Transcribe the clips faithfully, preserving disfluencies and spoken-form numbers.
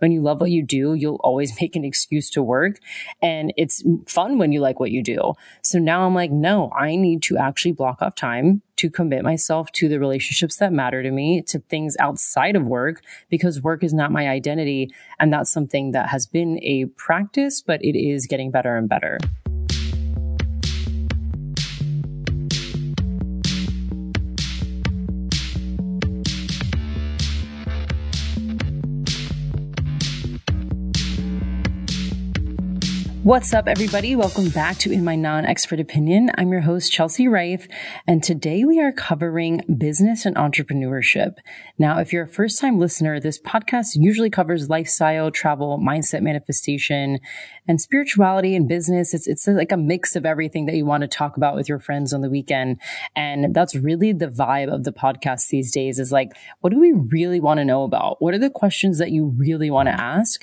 When you love what you do, you'll always make an excuse to work. And it's fun when you like what you do. So now I'm like, no, I need to actually block off time to commit myself to the relationships that matter to me, to things outside of work, because work is not my identity. And that's something that has been a practice, but it is getting better and better. What's up, everybody? Welcome back to In My Non-Expert Opinion. I'm your host, Chelsea Rife, and today we are covering business and entrepreneurship. Now, if you're a first-time listener, this podcast usually covers lifestyle, travel, mindset, manifestation, and spirituality and business. It's, it's like a mix of everything that you want to talk about with your friends on the weekend. And that's really the vibe of the podcast these days is like, what do we really want to know about? What are the questions that you really want to ask?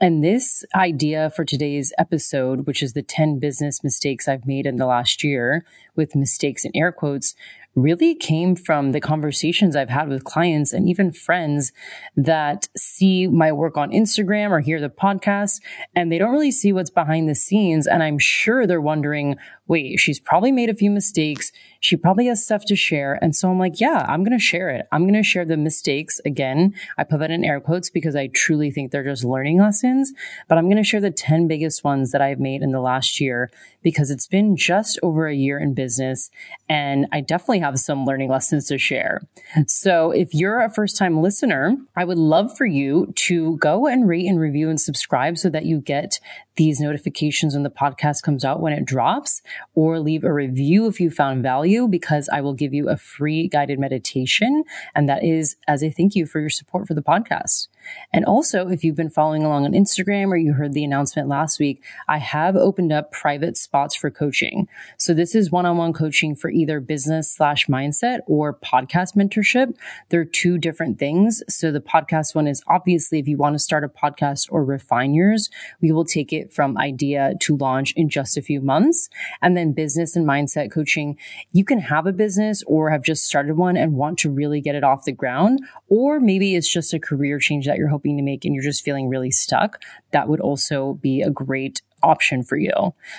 And this idea for today's episode, which is the ten business mistakes I've made in the last year, with mistakes in air quotes, really came from the conversations I've had with clients and even friends that see my work on Instagram or hear the podcast, and they don't really see what's behind the scenes. And I'm sure they're wondering, wait, she's probably made a few mistakes. She probably has stuff to share. And so I'm like, yeah, I'm going to share it. I'm going to share the mistakes. Again, I put that in air quotes because I truly think they're just learning lessons, but I'm going to share the ten biggest ones that I've made in the last year, because it's been just over a year in business and I definitely have have some learning lessons to share. So if you're a first-time listener, I would love for you to go and rate and review and subscribe so that you get these notifications when the podcast comes out, when it drops, or leave a review if you found value, because I will give you a free guided meditation. And that is as a thank you for your support for the podcast. And also, if you've been following along on Instagram or you heard the announcement last week, I have opened up private spots for coaching. So this is one-on-one coaching for either business slash mindset or podcast mentorship. They're two different things. So the podcast one is obviously if you want to start a podcast or refine yours, we will take it from idea to launch in just a few months. And then business and mindset coaching, you can have a business or have just started one and want to really get it off the ground, or maybe it's just a career change that you're hoping to make and you're just feeling really stuck. That would also be a great option for you.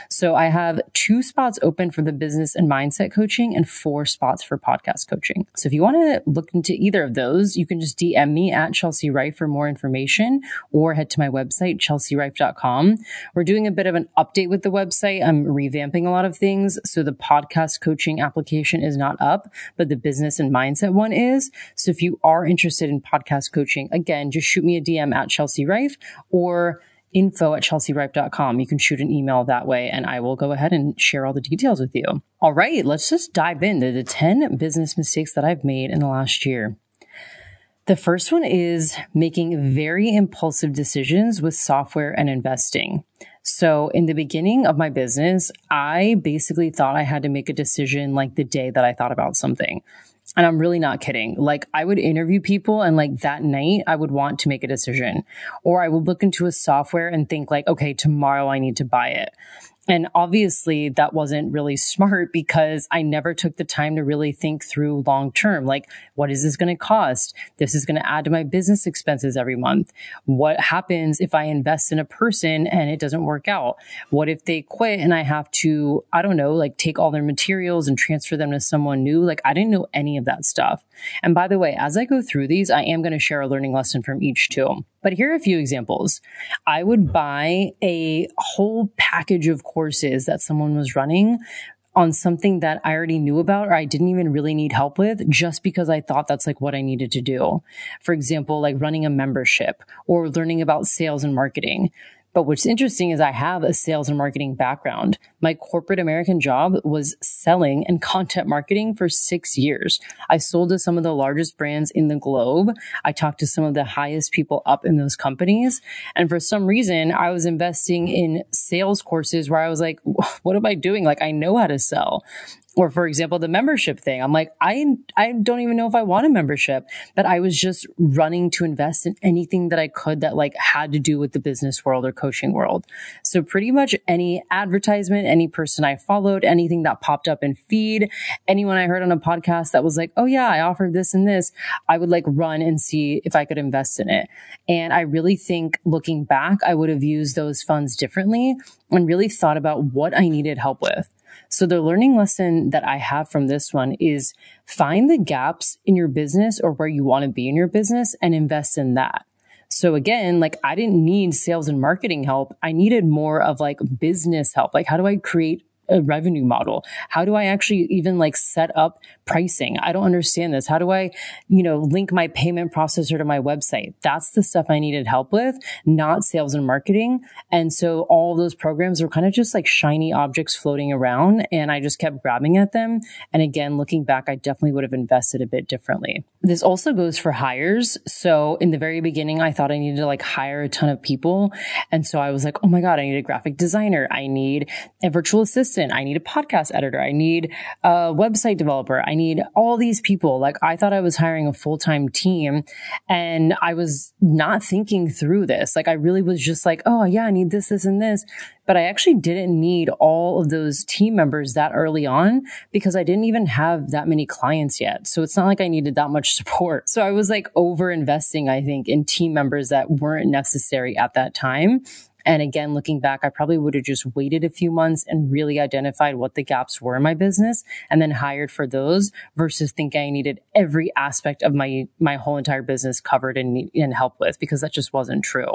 So I have two spots open for the business and mindset coaching and four spots for podcast coaching. So if you want to look into either of those, you can just D M me at Chelsea Rife for more information, or head to my website, chelsea rife dot com. We're doing a bit of an update with the website. I'm revamping a lot of things. So the podcast coaching application is not up, but the business and mindset one is. So if you are interested in podcast coaching, again, just shoot me a D M at Chelsea Rife or info at chelsea rife dot com. You can shoot an email that way and I will go ahead and share all the details with you. All right, let's just dive into the ten business mistakes that I've made in the last year. The first one is making very impulsive decisions with software and investing. So in the beginning of my business, I basically thought I had to make a decision like the day that I thought about something. And I'm really not kidding. Like, I would interview people and like that night I would want to make a decision, or I would look into a software and think like, okay, tomorrow I need to buy it. And obviously that wasn't really smart because I never took the time to really think through long term. Like, what is this going to cost? This is going to add to my business expenses every month. What happens if I invest in a person and it doesn't work out? What if they quit and I have to, I don't know, like take all their materials and transfer them to someone new? Like, I didn't know any of that stuff. And by the way, as I go through these, I am going to share a learning lesson from each too. But here are a few examples. I would buy a whole package of courses that someone was running on something that I already knew about, or I didn't even really need help with, just because I thought that's like what I needed to do. For example, like running a membership or learning about sales and marketing. But what's interesting is I have a sales and marketing background. My corporate American job was selling and content marketing for six years. I sold to some of the largest brands in the globe. I talked to some of the highest people up in those companies. And for some reason, I was investing in sales courses where I was like, what am I doing? Like, I know how to sell. Or for example, the membership thing. I'm like, I, I don't even know if I want a membership, but I was just running to invest in anything that I could that like had to do with the business world or coaching world. So pretty much any advertisement, any person I followed, anything that popped up in feed, anyone I heard on a podcast that was like, oh yeah, I offered this and this, I would like run and see if I could invest in it. And I really think looking back, I would have used those funds differently and really thought about what I needed help with. So the learning lesson that I have from this one is find the gaps in your business or where you want to be in your business and invest in that. So again, like I didn't need sales and marketing help. I needed more of like business help. Like how do I create a revenue model? How do I actually even like set up pricing? I don't understand this. How do I, you know, link my payment processor to my website? That's the stuff I needed help with, not sales and marketing. And so all those programs were kind of just like shiny objects floating around, and I just kept grabbing at them. And again, looking back, I definitely would have invested a bit differently. This also goes for hires. So in the very beginning, I thought I needed to like hire a ton of people. And so I was like, oh my God, I need a graphic designer. I need a virtual assistant. I need a podcast editor. I need a website developer. I need all these people. Like I thought I was hiring a full-time team, and I was not thinking through this. Like I really was just like, oh yeah, I need this, this, and this. But I actually didn't need all of those team members that early on because I didn't even have that many clients yet. So it's not like I needed that much support. So I was like over investing, I think, in team members that weren't necessary at that time. And again, looking back, I probably would have just waited a few months and really identified what the gaps were in my business and then hired for those versus thinking I needed every aspect of my, my whole entire business covered and, and help with, because that just wasn't true.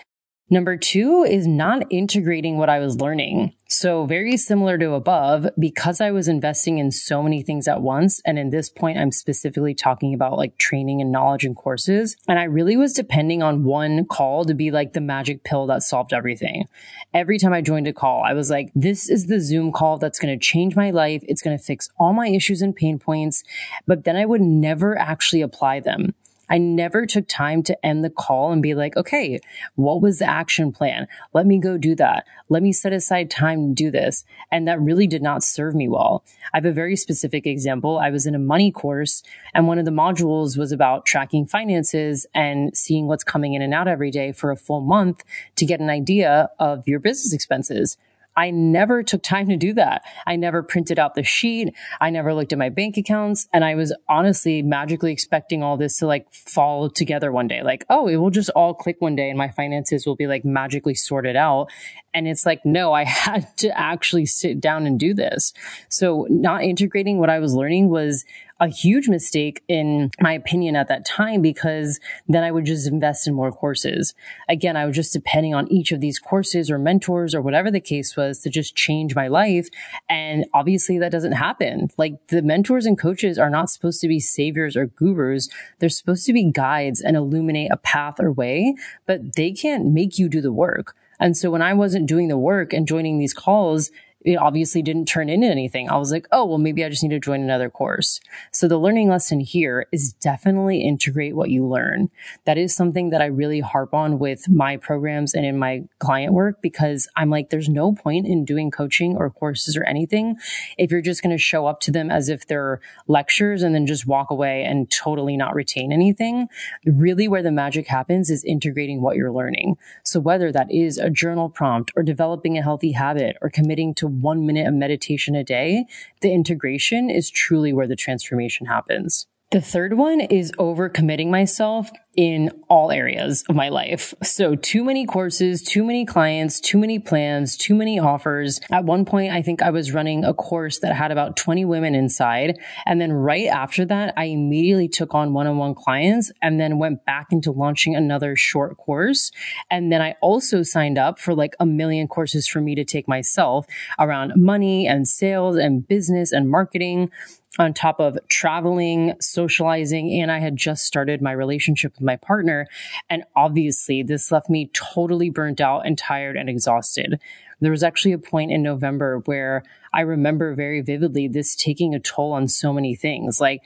Number two is not integrating what I was learning. So very similar to above, because I was investing in so many things at once. And in this point, I'm specifically talking about like training and knowledge and courses. And I really was depending on one call to be like the magic pill that solved everything. Every time I joined a call, I was like, this is the Zoom call that's going to change my life. It's going to fix all my issues and pain points. But then I would never actually apply them. I never took time to end the call and be like, okay, what was the action plan? Let me go do that. Let me set aside time to do this. And that really did not serve me well. I have a very specific example. I was in a money course, and one of the modules was about tracking finances and seeing what's coming in and out every day for a full month to get an idea of your business expenses. I never took time to do that. I never printed out the sheet. I never looked at my bank accounts. And I was honestly magically expecting all this to like fall together one day. Like, oh, it will just all click one day and my finances will be like magically sorted out. And it's like, no, I had to actually sit down and do this. So not integrating what I was learning was a huge mistake in my opinion at that time, because then I would just invest in more courses. Again, I was just depending on each of these courses or mentors or whatever the case was to just change my life. And obviously that doesn't happen. Like the mentors and coaches are not supposed to be saviors or gurus. They're supposed to be guides and illuminate a path or way, but they can't make you do the work. And so when I wasn't doing the work and joining these calls, it obviously didn't turn into anything. I was like, oh, well, maybe I just need to join another course. So the learning lesson here is definitely integrate what you learn. That is something that I really harp on with my programs and in my client work, because I'm like, there's no point in doing coaching or courses or anything if you're just going to show up to them as if they're lectures and then just walk away and totally not retain anything. Really where the magic happens is integrating what you're learning. So whether that is a journal prompt or developing a healthy habit or committing to one minute of meditation a day, the integration is truly where the transformation happens. The third one is overcommitting myself in all areas of my life. So too many courses, too many clients, too many plans, too many offers. At one point, I think I was running a course that had about twenty women inside. And then right after that, I immediately took on one-on-one clients and then went back into launching another short course. And then I also signed up for like a million courses for me to take myself around money and sales and business and marketing, on top of traveling, socializing, and I had just started my relationship with my partner. And obviously, this left me totally burnt out and tired and exhausted. There was actually a point in November where I remember very vividly this taking a toll on so many things. Like,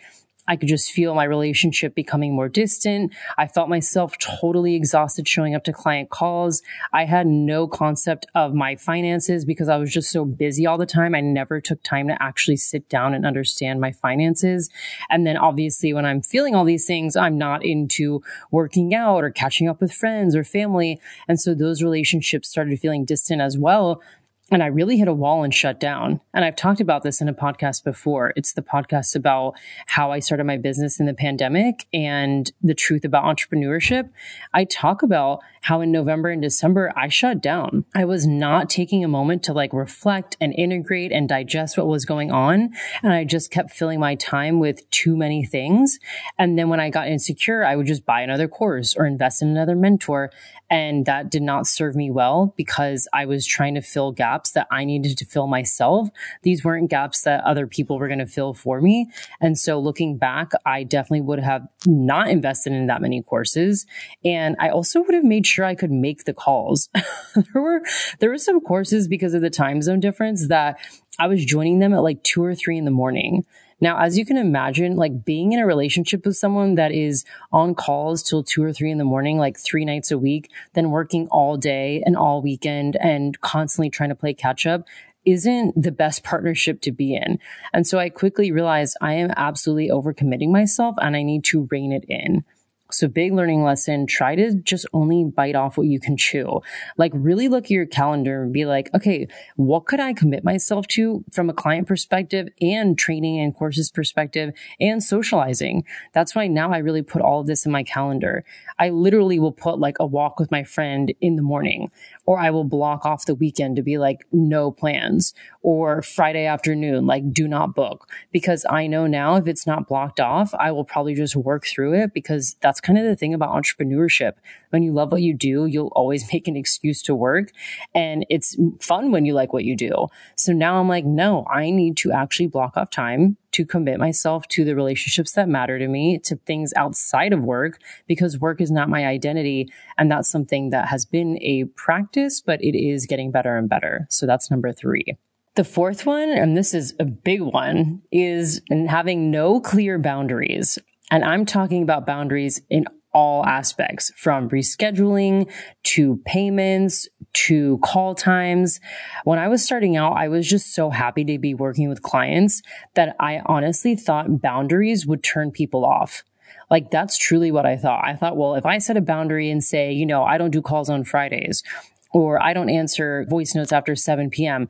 I could just feel my relationship becoming more distant. I felt myself totally exhausted showing up to client calls. I had no concept of my finances because I was just so busy all the time. I never took time to actually sit down and understand my finances. And then obviously when I'm feeling all these things, I'm not into working out or catching up with friends or family. And so those relationships started feeling distant as well. And I really hit a wall and shut down. And I've talked about this in a podcast before. It's the podcast about how I started my business in the pandemic and the truth about entrepreneurship. I talk about how in November and December, I shut down. I was not taking a moment to like reflect and integrate and digest what was going on. And I just kept filling my time with too many things. And then when I got insecure, I would just buy another course or invest in another mentor. And that did not serve me well because I was trying to fill gaps that I needed to fill myself. These weren't gaps that other people were going to fill for me. And so looking back, I definitely would have not invested in that many courses. And I also would have made sure I could make the calls. There were, there were some courses because of the time zone difference that I was joining them at like two or three in the morning. Now, as you can imagine, like being in a relationship with someone that is on calls till two or three in the morning, like three nights a week, then working all day and all weekend and constantly trying to play catch up isn't the best partnership to be in. And so I quickly realized I am absolutely overcommitting myself and I need to rein it in. So big learning lesson, try to just only bite off what you can chew. Like really look at your calendar and be like, okay, what could I commit myself to from a client perspective and training and courses perspective and socializing? That's why now I really put all of this in my calendar. I literally will put like a walk with my friend in the morning, or I will block off the weekend to be like, no plans, or Friday afternoon, like do not book, because I know now if it's not blocked off, I will probably just work through it because that's That's kind of the thing about entrepreneurship. When you love what you do, you'll always make an excuse to work. And it's fun when you like what you do. So now I'm like, no, I need to actually block off time to commit myself to the relationships that matter to me, to things outside of work, because work is not my identity. And that's something that has been a practice, but it is getting better and better. So that's number three. The fourth one, and this is a big one, is having no clear boundaries. And I'm talking about boundaries in all aspects, from rescheduling to payments to call times. When I was starting out, I was just so happy to be working with clients that I honestly thought boundaries would turn people off. Like, that's truly what I thought. I thought, well, if I set a boundary and say, you know, I don't do calls on Fridays, or I don't answer voice notes after seven p.m.,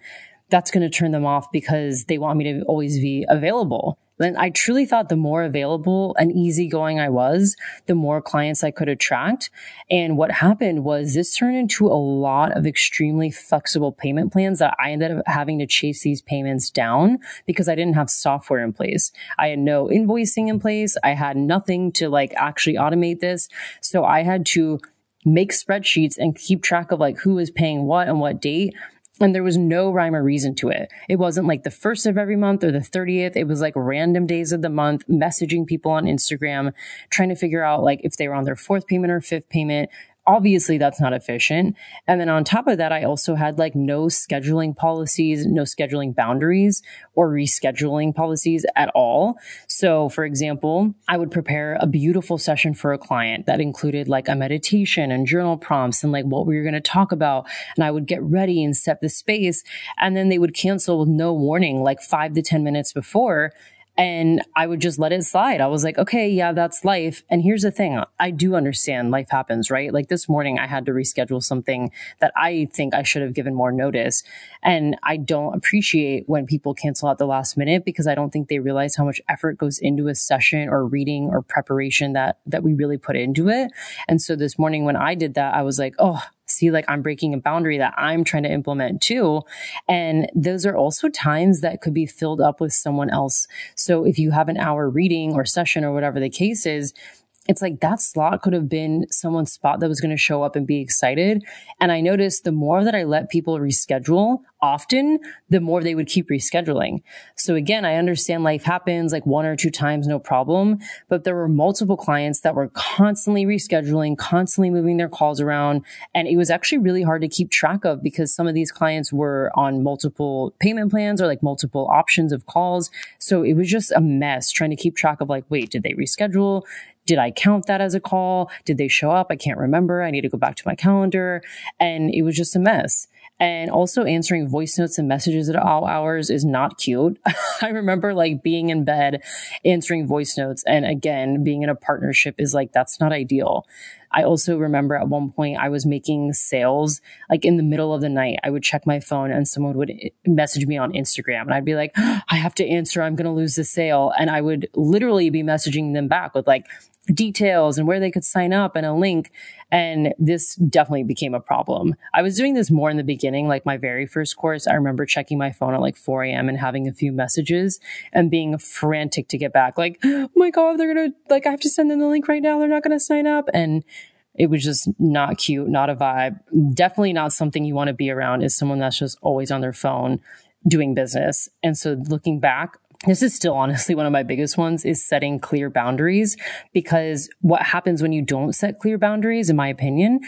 that's going to turn them off because they want me to always be available. Then I truly thought the more available and easygoing I was, the more clients I could attract. And what happened was this turned into a lot of extremely flexible payment plans that I ended up having to chase these payments down because I didn't have software in place. I had no invoicing in place. I had nothing to like actually automate this. So I had to make spreadsheets and keep track of like who is paying what and what date. And there was no rhyme or reason to it. It wasn't like the first of every month or the thirtieth. It was like random days of the month, messaging people on Instagram, trying to figure out like if they were on their fourth payment or fifth payment. Obviously, that's not efficient. And then on top of that, I also had like no scheduling policies, no scheduling boundaries or rescheduling policies at all. So for example, I would prepare a beautiful session for a client that included like a meditation and journal prompts and like what we were going to talk about. And I would get ready and set the space. And then they would cancel with no warning, like five to ten minutes before. And I would just let it slide. I was like, okay, yeah, that's life. And here's the thing. I do understand life happens, right? Like this morning I had to reschedule something that I think I should have given more notice. And I don't appreciate when people cancel at the last minute because I don't think they realize how much effort goes into a session or reading or preparation that, that we really put into it. And so this morning when I did that, I was like, oh, see, like I'm breaking a boundary that I'm trying to implement too. And those are also times that could be filled up with someone else. So if you have an hour reading or session or whatever the case is, it's like that slot could have been someone's spot that was going to show up and be excited. And I noticed the more that I let people reschedule often, the more they would keep rescheduling. So again, I understand life happens like one or two times, no problem. But there were multiple clients that were constantly rescheduling, constantly moving their calls around. And it was actually really hard to keep track of because some of these clients were on multiple payment plans or like multiple options of calls. So it was just a mess trying to keep track of like, wait, did they reschedule? Did I count that as a call? Did they show up? I can't remember. I need to go back to my calendar. And it was just a mess. And also answering voice notes and messages at all hours is not cute. I remember like being in bed, answering voice notes. And again, being in a partnership is like, that's not ideal. I also remember at one point I was making sales like in the middle of the night. I would check my phone and someone would message me on Instagram and I'd be like, oh, I have to answer. I'm going to lose the sale. And I would literally be messaging them back with like details and where they could sign up and a link. And this definitely became a problem. I was doing this more in the beginning, like my very first course. I remember checking my phone at like four a.m. and having a few messages and being frantic to get back. Like, oh my God, they're going to like, I have to send them the link right now. They're not going to sign up. And it was just not cute, not a vibe. Definitely not something you want to be around is someone that's just always on their phone doing business. And so looking back, this is still honestly one of my biggest ones is setting clear boundaries, because what happens when you don't set clear boundaries, in my opinion,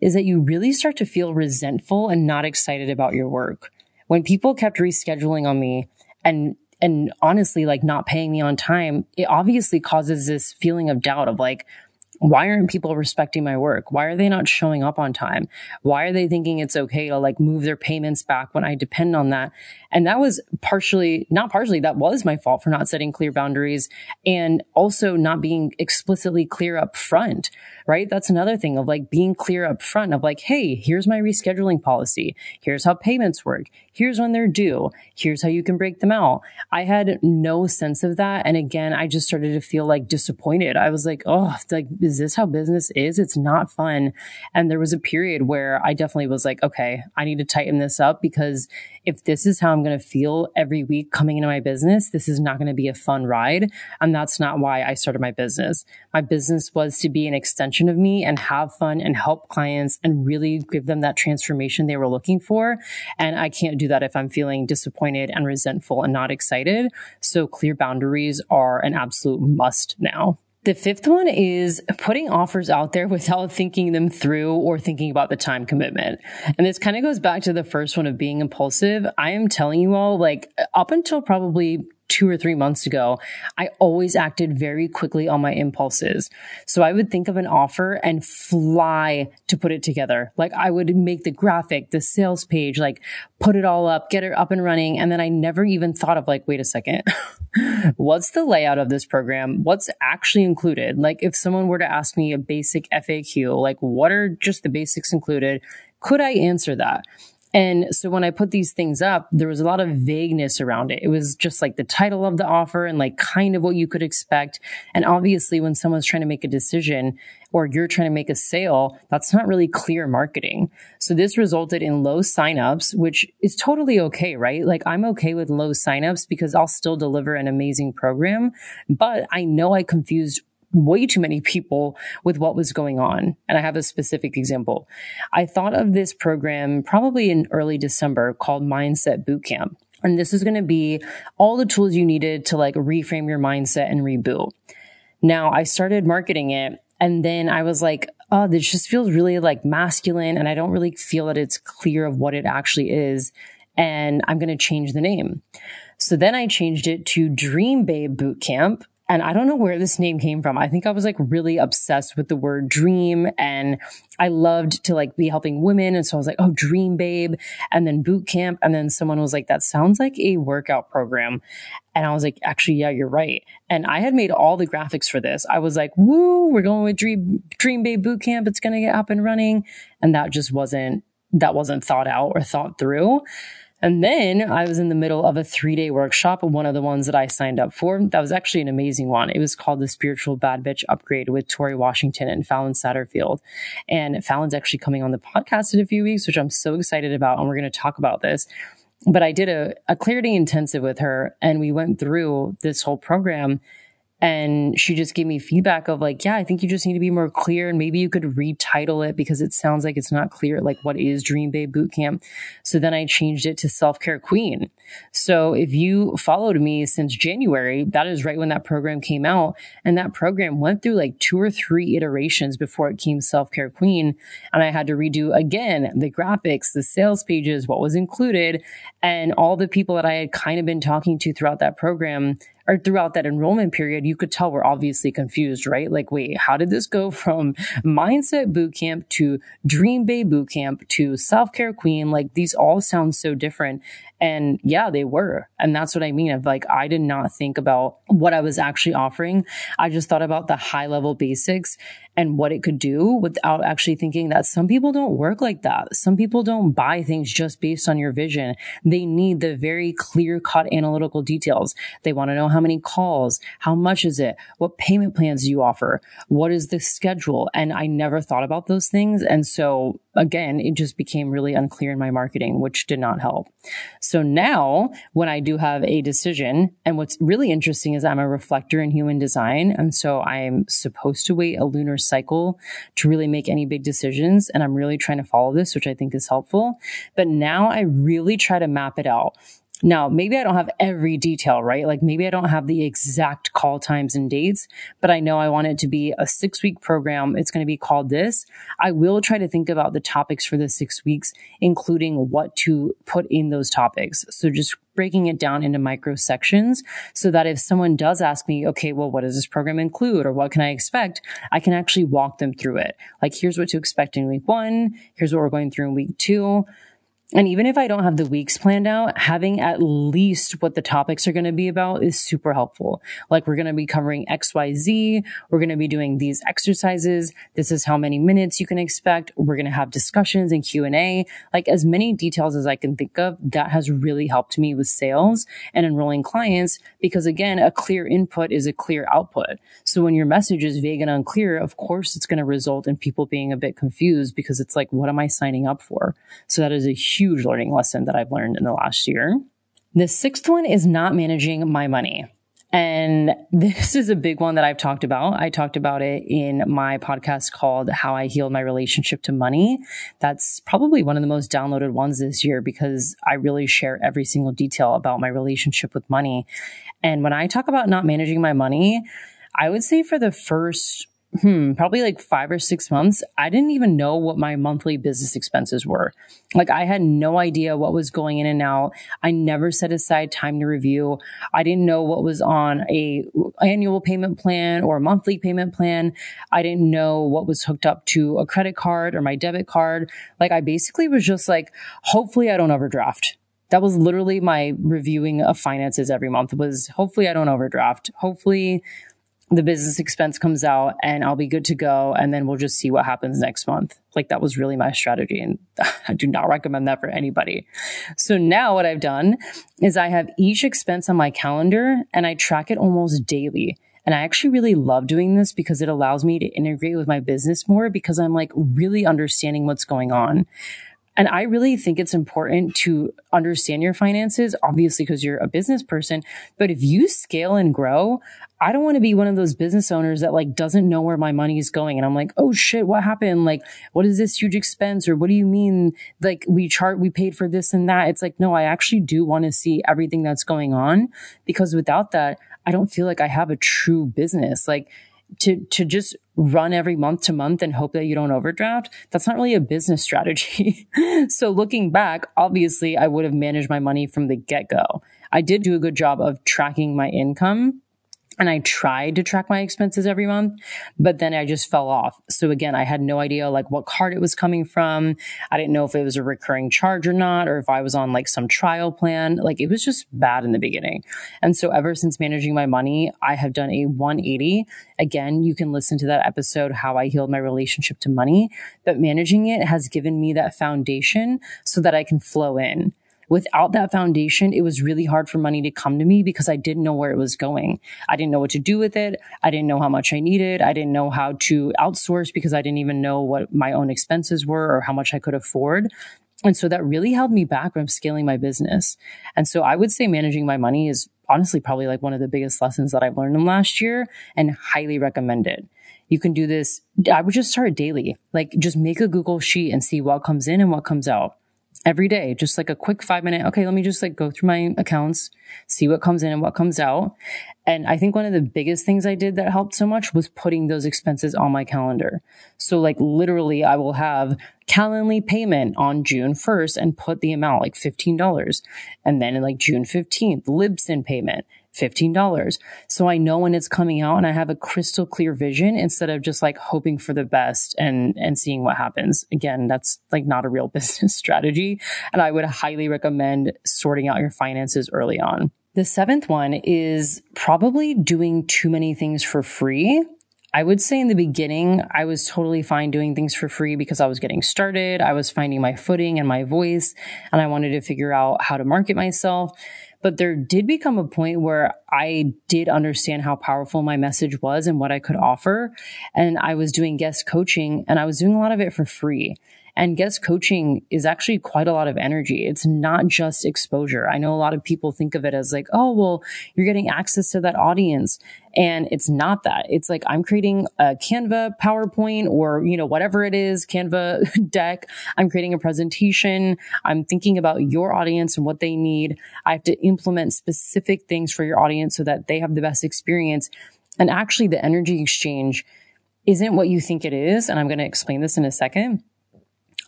is that you really start to feel resentful and not excited about your work. When people kept rescheduling on me and and honestly, like not paying me on time, it obviously causes this feeling of doubt of like, why aren't people respecting my work? Why are they not showing up on time? Why are they thinking it's okay to like move their payments back when I depend on that? And that was partially, not partially, that was my fault for not setting clear boundaries and also not being explicitly clear up front, right? That's another thing of like being clear up front of like, hey, here's my rescheduling policy. Here's how payments work. Here's when they're due. Here's how you can break them out. I had no sense of that. And again, I just started to feel like disappointed. I was like, oh, like, is this how business is? It's not fun. And there was a period where I definitely was like, okay, I need to tighten this up, because if this is how I'm going to feel every week coming into my business, this is not going to be a fun ride. And that's not why I started my business. My business was to be an extension of me and have fun and help clients and really give them that transformation they were looking for. And I can't do that if I'm feeling disappointed and resentful and not excited. So clear boundaries are an absolute must now. The fifth one is putting offers out there without thinking them through or thinking about the time commitment. And this kind of goes back to the first one of being impulsive. I am telling you all, like up until probably two or three months ago, I always acted very quickly on my impulses. So I would think of an offer and fly to put it together. Like I would make the graphic, the sales page, like put it all up, get it up and running. And then I never even thought of like, wait a second, what's the layout of this program? What's actually included? Like if someone were to ask me a basic F A Q, like what are just the basics included? Could I answer that? And so when I put these things up, there was a lot of vagueness around it. It was just like the title of the offer and like kind of what you could expect. And obviously when someone's trying to make a decision or you're trying to make a sale, that's not really clear marketing. So this resulted in low signups, which is totally okay, right? Like I'm okay with low signups because I'll still deliver an amazing program, but I know I confused way too many people with what was going on. And I have a specific example. I thought of this program probably in early December called Mindset Bootcamp. And this is going to be all the tools you needed to like reframe your mindset and reboot. Now I started marketing it and then I was like, oh, this just feels really like masculine. And I don't really feel that it's clear of what it actually is. And I'm going to change the name. So then I changed it to Dream Babe Bootcamp. And I don't know where this name came from. I think I was like really obsessed with the word dream and I loved to like be helping women. And so I was like, oh, Dream Babe. And then boot camp. And then someone was like, that sounds like a workout program. And I was like, actually, yeah, you're right. And I had made all the graphics for this. I was like, woo, we're going with Dream, Dream Babe boot camp. It's going to get up and running. And that just wasn't, that wasn't thought out or thought through. And then I was in the middle of a three-day workshop, one of the ones that I signed up for. That was actually an amazing one. It was called the Spiritual Bad Bitch Upgrade with Tori Washington and Fallon Satterfield. And Fallon's actually coming on the podcast in a few weeks, which I'm so excited about. And we're going to talk about this. But I did a, a clarity intensive with her and we went through this whole program. And she just gave me feedback of like, yeah, I think you just need to be more clear, and maybe you could retitle it because it sounds like it's not clear, like what is Dream Babe Bootcamp. So then I changed it to Self-Care Queen. So if you followed me since January, that is right when that program came out. And that program went through like two or three iterations before it came Self-Care Queen. And I had to redo again, the graphics, the sales pages, what was included, and all the people that I had kind of been talking to throughout that program or throughout that enrollment period, you could tell we're obviously confused, right? Like, wait, how did this go from Mindset Bootcamp to Dream Babe Bootcamp to Self-Care Queen? Like, these all sound so different. And yeah, they were. And that's what I mean. Of like, I did not think about what I was actually offering. I just thought about the high level basics and what it could do without actually thinking that some people don't work like that. Some people don't buy things just based on your vision. They need the very clear cut analytical details. They want to know how many calls, how much is it, what payment plans do you offer, what is the schedule? And I never thought about those things. And so again, it just became really unclear in my marketing, which did not help. So now when I do have a decision, and what's really interesting is I'm a reflector in human design. And so I'm supposed to wait a lunar cycle to really make any big decisions. And I'm really trying to follow this, which I think is helpful. But now I really try to map it out. Now, maybe I don't have every detail, right? Like maybe I don't have the exact call times and dates, but I know I want it to be a six week program. It's going to be called this. I will try to think about the topics for the six weeks, including what to put in those topics. So just breaking it down into micro sections so that if someone does ask me, okay, well, what does this program include or what can I expect? I can actually walk them through it. Like, here's what to expect in week one. Here's what we're going through in week two. And even if I don't have the weeks planned out, having at least what the topics are going to be about is super helpful. Like, we're going to be covering X Y Z. We're going to be doing these exercises. This is how many minutes you can expect. We're going to have discussions and Q and A, like as many details as I can think of. That has really helped me with sales and enrolling clients, because again, a clear input is a clear output. So when your message is vague and unclear, of course, it's going to result in people being a bit confused, because it's like, what am I signing up for? So that is a huge huge learning lesson that I've learned in the last year. The sixth one is not managing my money. And this is a big one that I've talked about. I talked about it in my podcast called How I Healed My Relationship to Money. That's probably one of the most downloaded ones this year, because I really share every single detail about my relationship with money. And when I talk about not managing my money, I would say for the first Hmm, probably like five or six months, I didn't even know what my monthly business expenses were. Like, I had no idea what was going in and out. I never set aside time to review. I didn't know what was on a annual payment plan or a monthly payment plan. I didn't know what was hooked up to a credit card or my debit card. Like, I basically was just like, hopefully I don't overdraft. That was literally my reviewing of finances every month, was hopefully I don't overdraft. Hopefully the business expense comes out and I'll be good to go. And then we'll just see what happens next month. Like, that was really my strategy. And I do not recommend that for anybody. So now what I've done is I have each expense on my calendar and I track it almost daily. And I actually really love doing this because it allows me to integrate with my business more, because I'm like really understanding what's going on. And I really think it's important to understand your finances, obviously, because you're a business person. But if you scale and grow, I don't want to be one of those business owners that like doesn't know where my money is going. And I'm like, oh shit, what happened? Like, what is this huge expense? Or what do you mean? Like, we chart, we paid for this and that. It's like, no, I actually do want to see everything that's going on, because without that, I don't feel like I have a true business. Like, to, to just run every month to month and hope that you don't overdraft, that's not really a business strategy. So looking back, obviously I would have managed my money from the get-go. I did do a good job of tracking my income, and I tried to track my expenses every month, but then I just fell off. So again, I had no idea like what card it was coming from. I didn't know if it was a recurring charge or not, or if I was on like some trial plan. Like, it was just bad in the beginning. And so ever since managing my money, I have done a one eighty. Again, you can listen to that episode, How I Healed My Relationship to Money, but managing it has given me that foundation so that I can flow in. Without that foundation, it was really hard for money to come to me, because I didn't know where it was going. I didn't know what to do with it. I didn't know how much I needed. I didn't know how to outsource, because I didn't even know what my own expenses were or how much I could afford. And so that really held me back from scaling my business. And so I would say managing my money is honestly probably like one of the biggest lessons that I've learned in last year, and highly recommend it. You can do this. I would just start daily. Like just make a Google sheet and see what comes in and what comes out every day. Just like a quick five minute. Okay, let me just like go through my accounts, see what comes in and what comes out. And I think one of the biggest things I did that helped so much was putting those expenses on my calendar. So like literally I will have Calendly payment on June first and put the amount like fifteen dollars. And then in like June fifteenth, Libsyn payment, fifteen dollars. So I know when it's coming out and I have a crystal clear vision instead of just like hoping for the best and, and seeing what happens. Again, that's like not a real business strategy. And I would highly recommend sorting out your finances early on. The seventh one is probably doing too many things for free. I would say in the beginning, I was totally fine doing things for free because I was getting started. I was finding my footing and my voice, and I wanted to figure out how to market myself. But there did become a point where I did understand how powerful my message was and what I could offer. And I was doing guest coaching and I was doing a lot of it for free. And guest coaching is actually quite a lot of energy. It's not just exposure. I know a lot of people think of it as like, oh, well, you're getting access to that audience. And it's not that. It's like I'm creating a Canva PowerPoint or, you know, whatever it is, Canva deck. I'm creating a presentation. I'm thinking about your audience and what they need. I have to implement specific things for your audience so that they have the best experience. And actually the energy exchange isn't what you think it is. And I'm going to explain this in a second.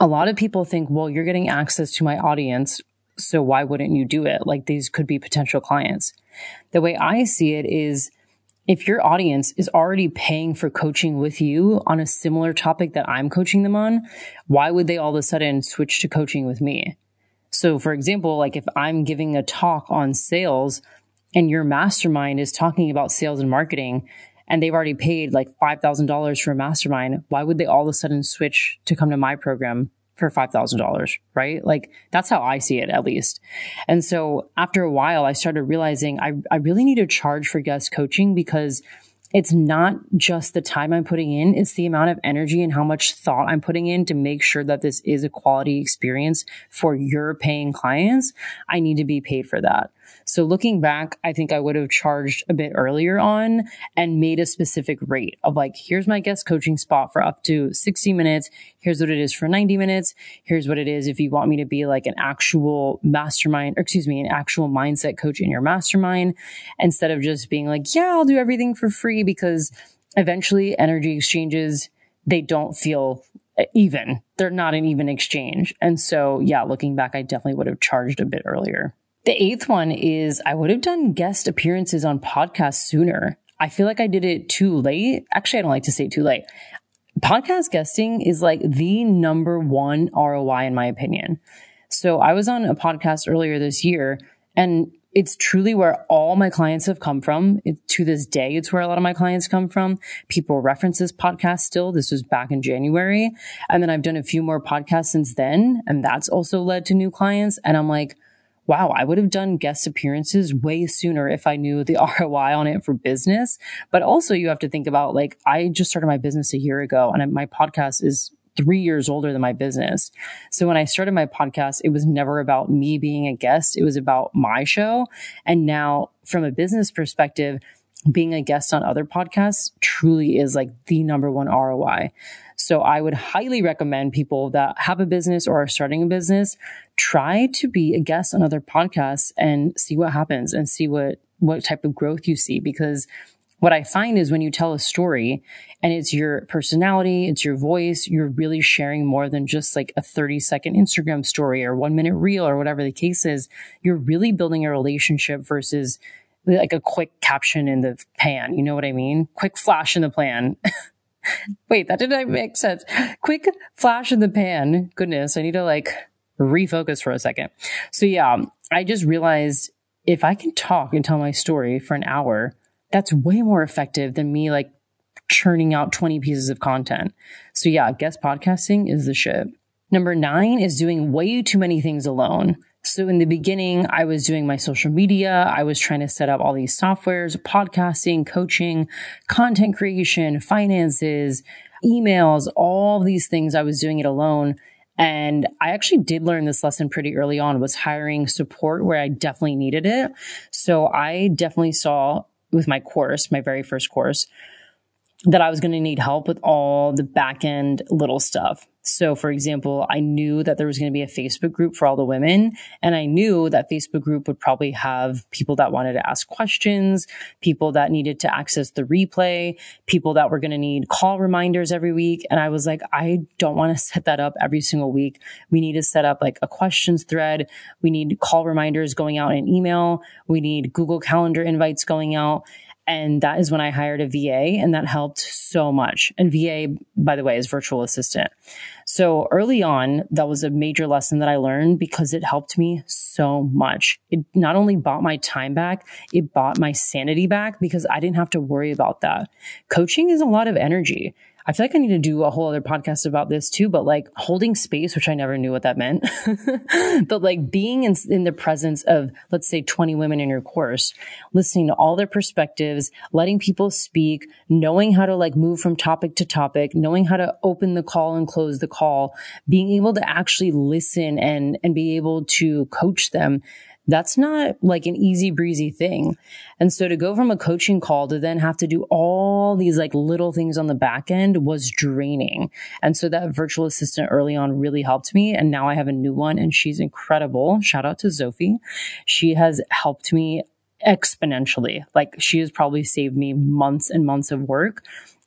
A lot of people think, well, you're getting access to my audience, so why wouldn't you do it? Like these could be potential clients. The way I see it is if your audience is already paying for coaching with you on a similar topic that I'm coaching them on, why would they all of a sudden switch to coaching with me? So for example, like if I'm giving a talk on sales and your mastermind is talking about sales and marketing, and they've already paid like five thousand dollars for a mastermind, why would they all of a sudden switch to come to my program for five thousand dollars, right? Like that's how I see it at least. And so after a while, I started realizing I, I really need to charge for guest coaching because it's not just the time I'm putting in, it's the amount of energy and how much thought I'm putting in to make sure that this is a quality experience for your paying clients. I need to be paid for that. So looking back, I think I would have charged a bit earlier on and made a specific rate of like, here's my guest coaching spot for up to sixty minutes. Here's what it is for ninety minutes. Here's what it is if you want me to be like an actual mastermind, or excuse me, an actual mindset coach in your mastermind, instead of just being like, yeah, I'll do everything for free, because eventually energy exchanges, they don't feel even. They're not an even exchange. And so, yeah, looking back, I definitely would have charged a bit earlier. The eighth one is I would have done guest appearances on podcasts sooner. I feel like I did it too late. Actually, I don't like to say too late. Podcast guesting is like the number one R O I in my opinion. So I was on a podcast earlier this year, and it's truly where all my clients have come from. It, to this day, it's where a lot of my clients come from. People reference this podcast still. This was back in January. And then I've done a few more podcasts since then, and that's also led to new clients. And I'm like, wow, I would have done guest appearances way sooner if I knew the R O I on it for business. But also you have to think about, like, I just started my business a year ago and my podcast is three years older than my business. So when I started my podcast, it was never about me being a guest. It was about my show. And now from a business perspective, being a guest on other podcasts truly is like the number one R O I. So I would highly recommend people that have a business or are starting a business, try to be a guest on other podcasts and see what happens and see what, what type of growth you see. Because what I find is when you tell a story and it's your personality, it's your voice, you're really sharing more than just like a thirty second Instagram story or one minute reel or whatever the case is. You're really building a relationship versus like a quick caption in the pan. You know what I mean? Quick flash in the pan. Wait, that didn't make sense. Quick flash in the pan. Goodness, I need to like refocus for a second. So yeah, I just realized if I can talk and tell my story for an hour, that's way more effective than me like churning out twenty pieces of content. So yeah, guest podcasting is the shit. Number nine is doing way too many things alone. So in the beginning, I was doing my social media. I was trying to set up all these softwares, podcasting, coaching, content creation, finances, emails, all these things. I was doing it alone. And I actually did learn this lesson pretty early on, was hiring support where I definitely needed it. So I definitely saw with my course, my very first course, that I was going to need help with all the back end little stuff. So for example, I knew that there was going to be a Facebook group for all the women. And I knew that Facebook group would probably have people that wanted to ask questions, people that needed to access the replay, people that were going to need call reminders every week. And I was like, I don't want to set that up every single week. We need to set up like a questions thread. We need call reminders going out in email. We need Google Calendar invites going out. And that is when I hired a V A, and that helped so much. And V A, by the way, is virtual assistant. So early on, that was a major lesson that I learned because it helped me so much. It not only bought my time back, it bought my sanity back because I didn't have to worry about that. Coaching is a lot of energy. I feel like I need to do a whole other podcast about this too, but like holding space, which I never knew what that meant, but like being in, in the presence of, let's say, twenty women in your course, listening to all their perspectives, letting people speak, knowing how to like move from topic to topic, knowing how to open the call and close the call, being able to actually listen and, and be able to coach them. That's not like an easy breezy thing. And so to go from a coaching call to then have to do all these like little things on the back end was draining. And so that virtual assistant early on really helped me. And now I have a new one and she's incredible. Shout out to Zofie. She has helped me exponentially. Like she has probably saved me months and months of work.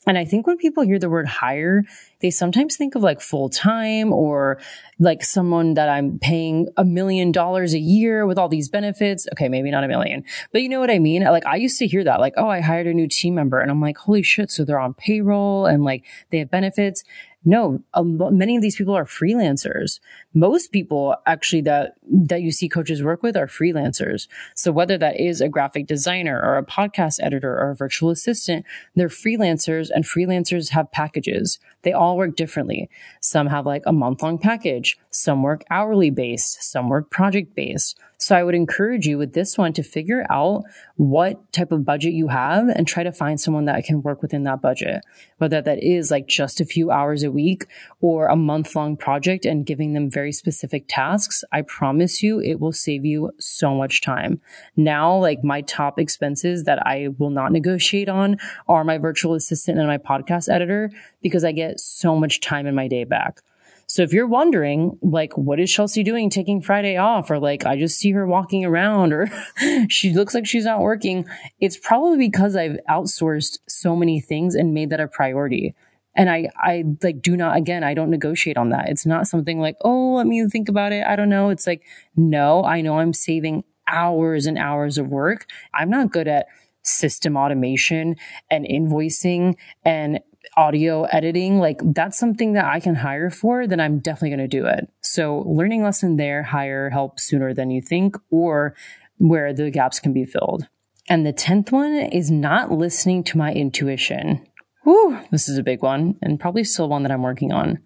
And I think when people hear the word hire, they sometimes think of like full time or like someone that I'm paying a million dollars a year with all these benefits. Okay, maybe not a million, but you know what I mean? Like I used to hear that like, oh, I hired a new team member and I'm like, holy shit. So they're on payroll and like they have benefits. No, a, many of these people are freelancers. Most people actually that, that you see coaches work with are freelancers. So whether that is a graphic designer or a podcast editor or a virtual assistant, they're freelancers, and freelancers have packages. They all work differently. Some have like a month-long package. Some work hourly based. Some work project based. So I would encourage you with this one to figure out what type of budget you have and try to find someone that can work within that budget, whether that is like just a few hours a week or a month-long project and giving them very specific tasks. I promise you it will save you so much time. Now, like my top expenses that I will not negotiate on are my virtual assistant and my podcast editor because I get so much time in my day back. So if you're wondering, like, what is Chelsea doing taking Friday off? Or like, I just see her walking around or she looks like she's not working. It's probably because I've outsourced so many things and made that a priority. And I, I like do not, again, I don't negotiate on that. It's not something like, oh, let me think about it. I don't know. It's like, no, I know I'm saving hours and hours of work. I'm not good at system automation and invoicing and audio editing. Like that's something that I can hire for, then I'm definitely going to do it. So learning lesson there, hire help sooner than you think or where the gaps can be filled. And the tenth one is not listening to my intuition. Whew, this is a big one and probably still one that I'm working on.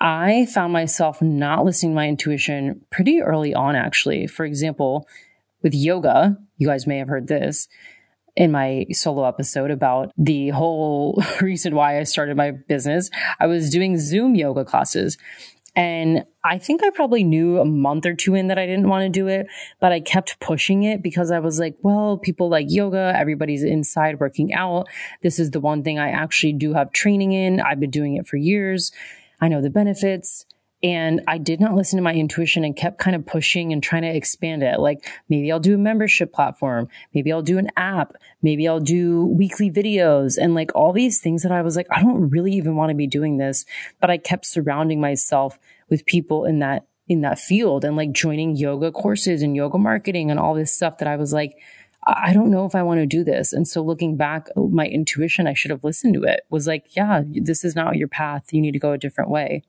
I found myself not listening to my intuition pretty early on, actually. For example, with yoga, you guys may have heard this, in my solo episode about the whole reason why I started my business, I was doing Zoom yoga classes. And I think I probably knew a month or two in that I didn't want to do it, but I kept pushing it because I was like, well, people like yoga, everybody's inside working out. This is the one thing I actually do have training in. I've been doing it for years. I know the benefits. And I did not listen to my intuition and kept kind of pushing and trying to expand it. Like maybe I'll do a membership platform. Maybe I'll do an app. Maybe I'll do weekly videos and like all these things that I was like, I don't really even want to be doing this, but I kept surrounding myself with people in that, in that field and like joining yoga courses and yoga marketing and all this stuff that I was like, I don't know if I want to do this. And so looking back, my intuition, I should have listened to it, was like, yeah, this is not your path. You need to go a different way.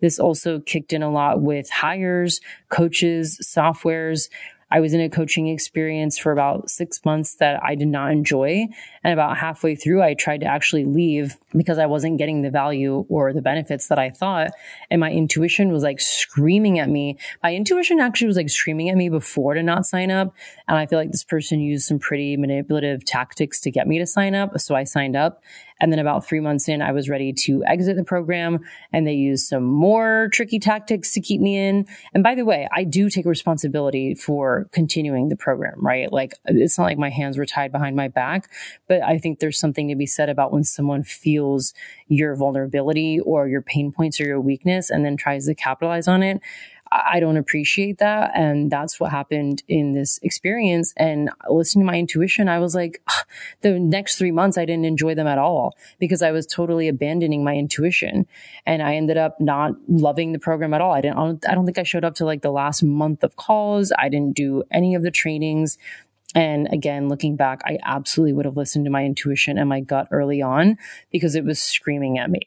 This also kicked in a lot with hires, coaches, softwares. I was in a coaching experience for about six months that I did not enjoy. And about halfway through, I tried to actually leave because I wasn't getting the value or the benefits that I thought. And my intuition was like screaming at me. My intuition actually was like screaming at me before to not sign up. And I feel like this person used some pretty manipulative tactics to get me to sign up. So I signed up. And then about three months in, I was ready to exit the program, and they used some more tricky tactics to keep me in. And by the way, I do take responsibility for continuing the program, right? Like, it's not like my hands were tied behind my back, but I think there's something to be said about when someone feels your vulnerability or your pain points or your weakness and then tries to capitalize on it. I don't appreciate that. And that's what happened in this experience. And listening to my intuition, I was like, ugh, the next three months, I didn't enjoy them at all because I was totally abandoning my intuition. And I ended up not loving the program at all. I didn't, I don't, I don't think I showed up to like the last month of calls. I didn't do any of the trainings. And again, looking back, I absolutely would have listened to my intuition and my gut early on because it was screaming at me.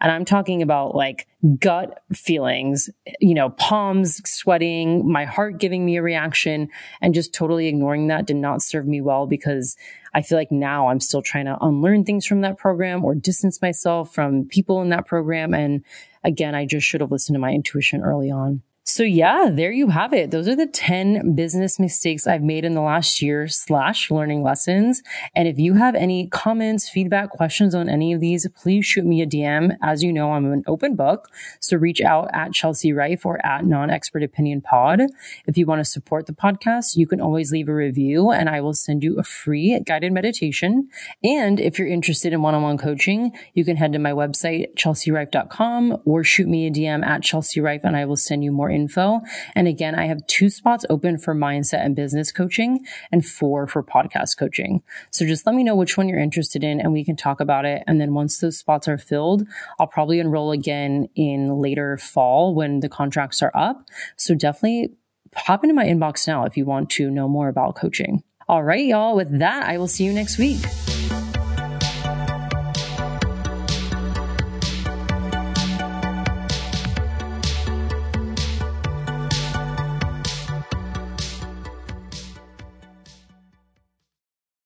And I'm talking about like gut feelings, you know, palms sweating, my heart giving me a reaction, and just totally ignoring that did not serve me well because I feel like now I'm still trying to unlearn things from that program or distance myself from people in that program. And again, I just should have listened to my intuition early on. So yeah, there you have it. Those are the ten business mistakes I've made in the last year slash learning lessons. And if you have any comments, feedback, questions on any of these, please shoot me a D M. As you know, I'm an open book. So reach out at Chelsea Rife or at Non-Expert Opinion Pod. If you want to support the podcast, you can always leave a review and I will send you a free guided meditation. And if you're interested in one-on-one coaching, you can head to my website, chelsea rife dot com, or shoot me a D M at Chelsea Rife and I will send you more info. And again, I have two spots open for mindset and business coaching and four for podcast coaching. So just let me know which one you're interested in and we can talk about it. And then once those spots are filled, I'll probably enroll again in later fall when the contracts are up. So definitely hop into my inbox now if you want to know more about coaching. All right, y'all. With that, I will see you next week.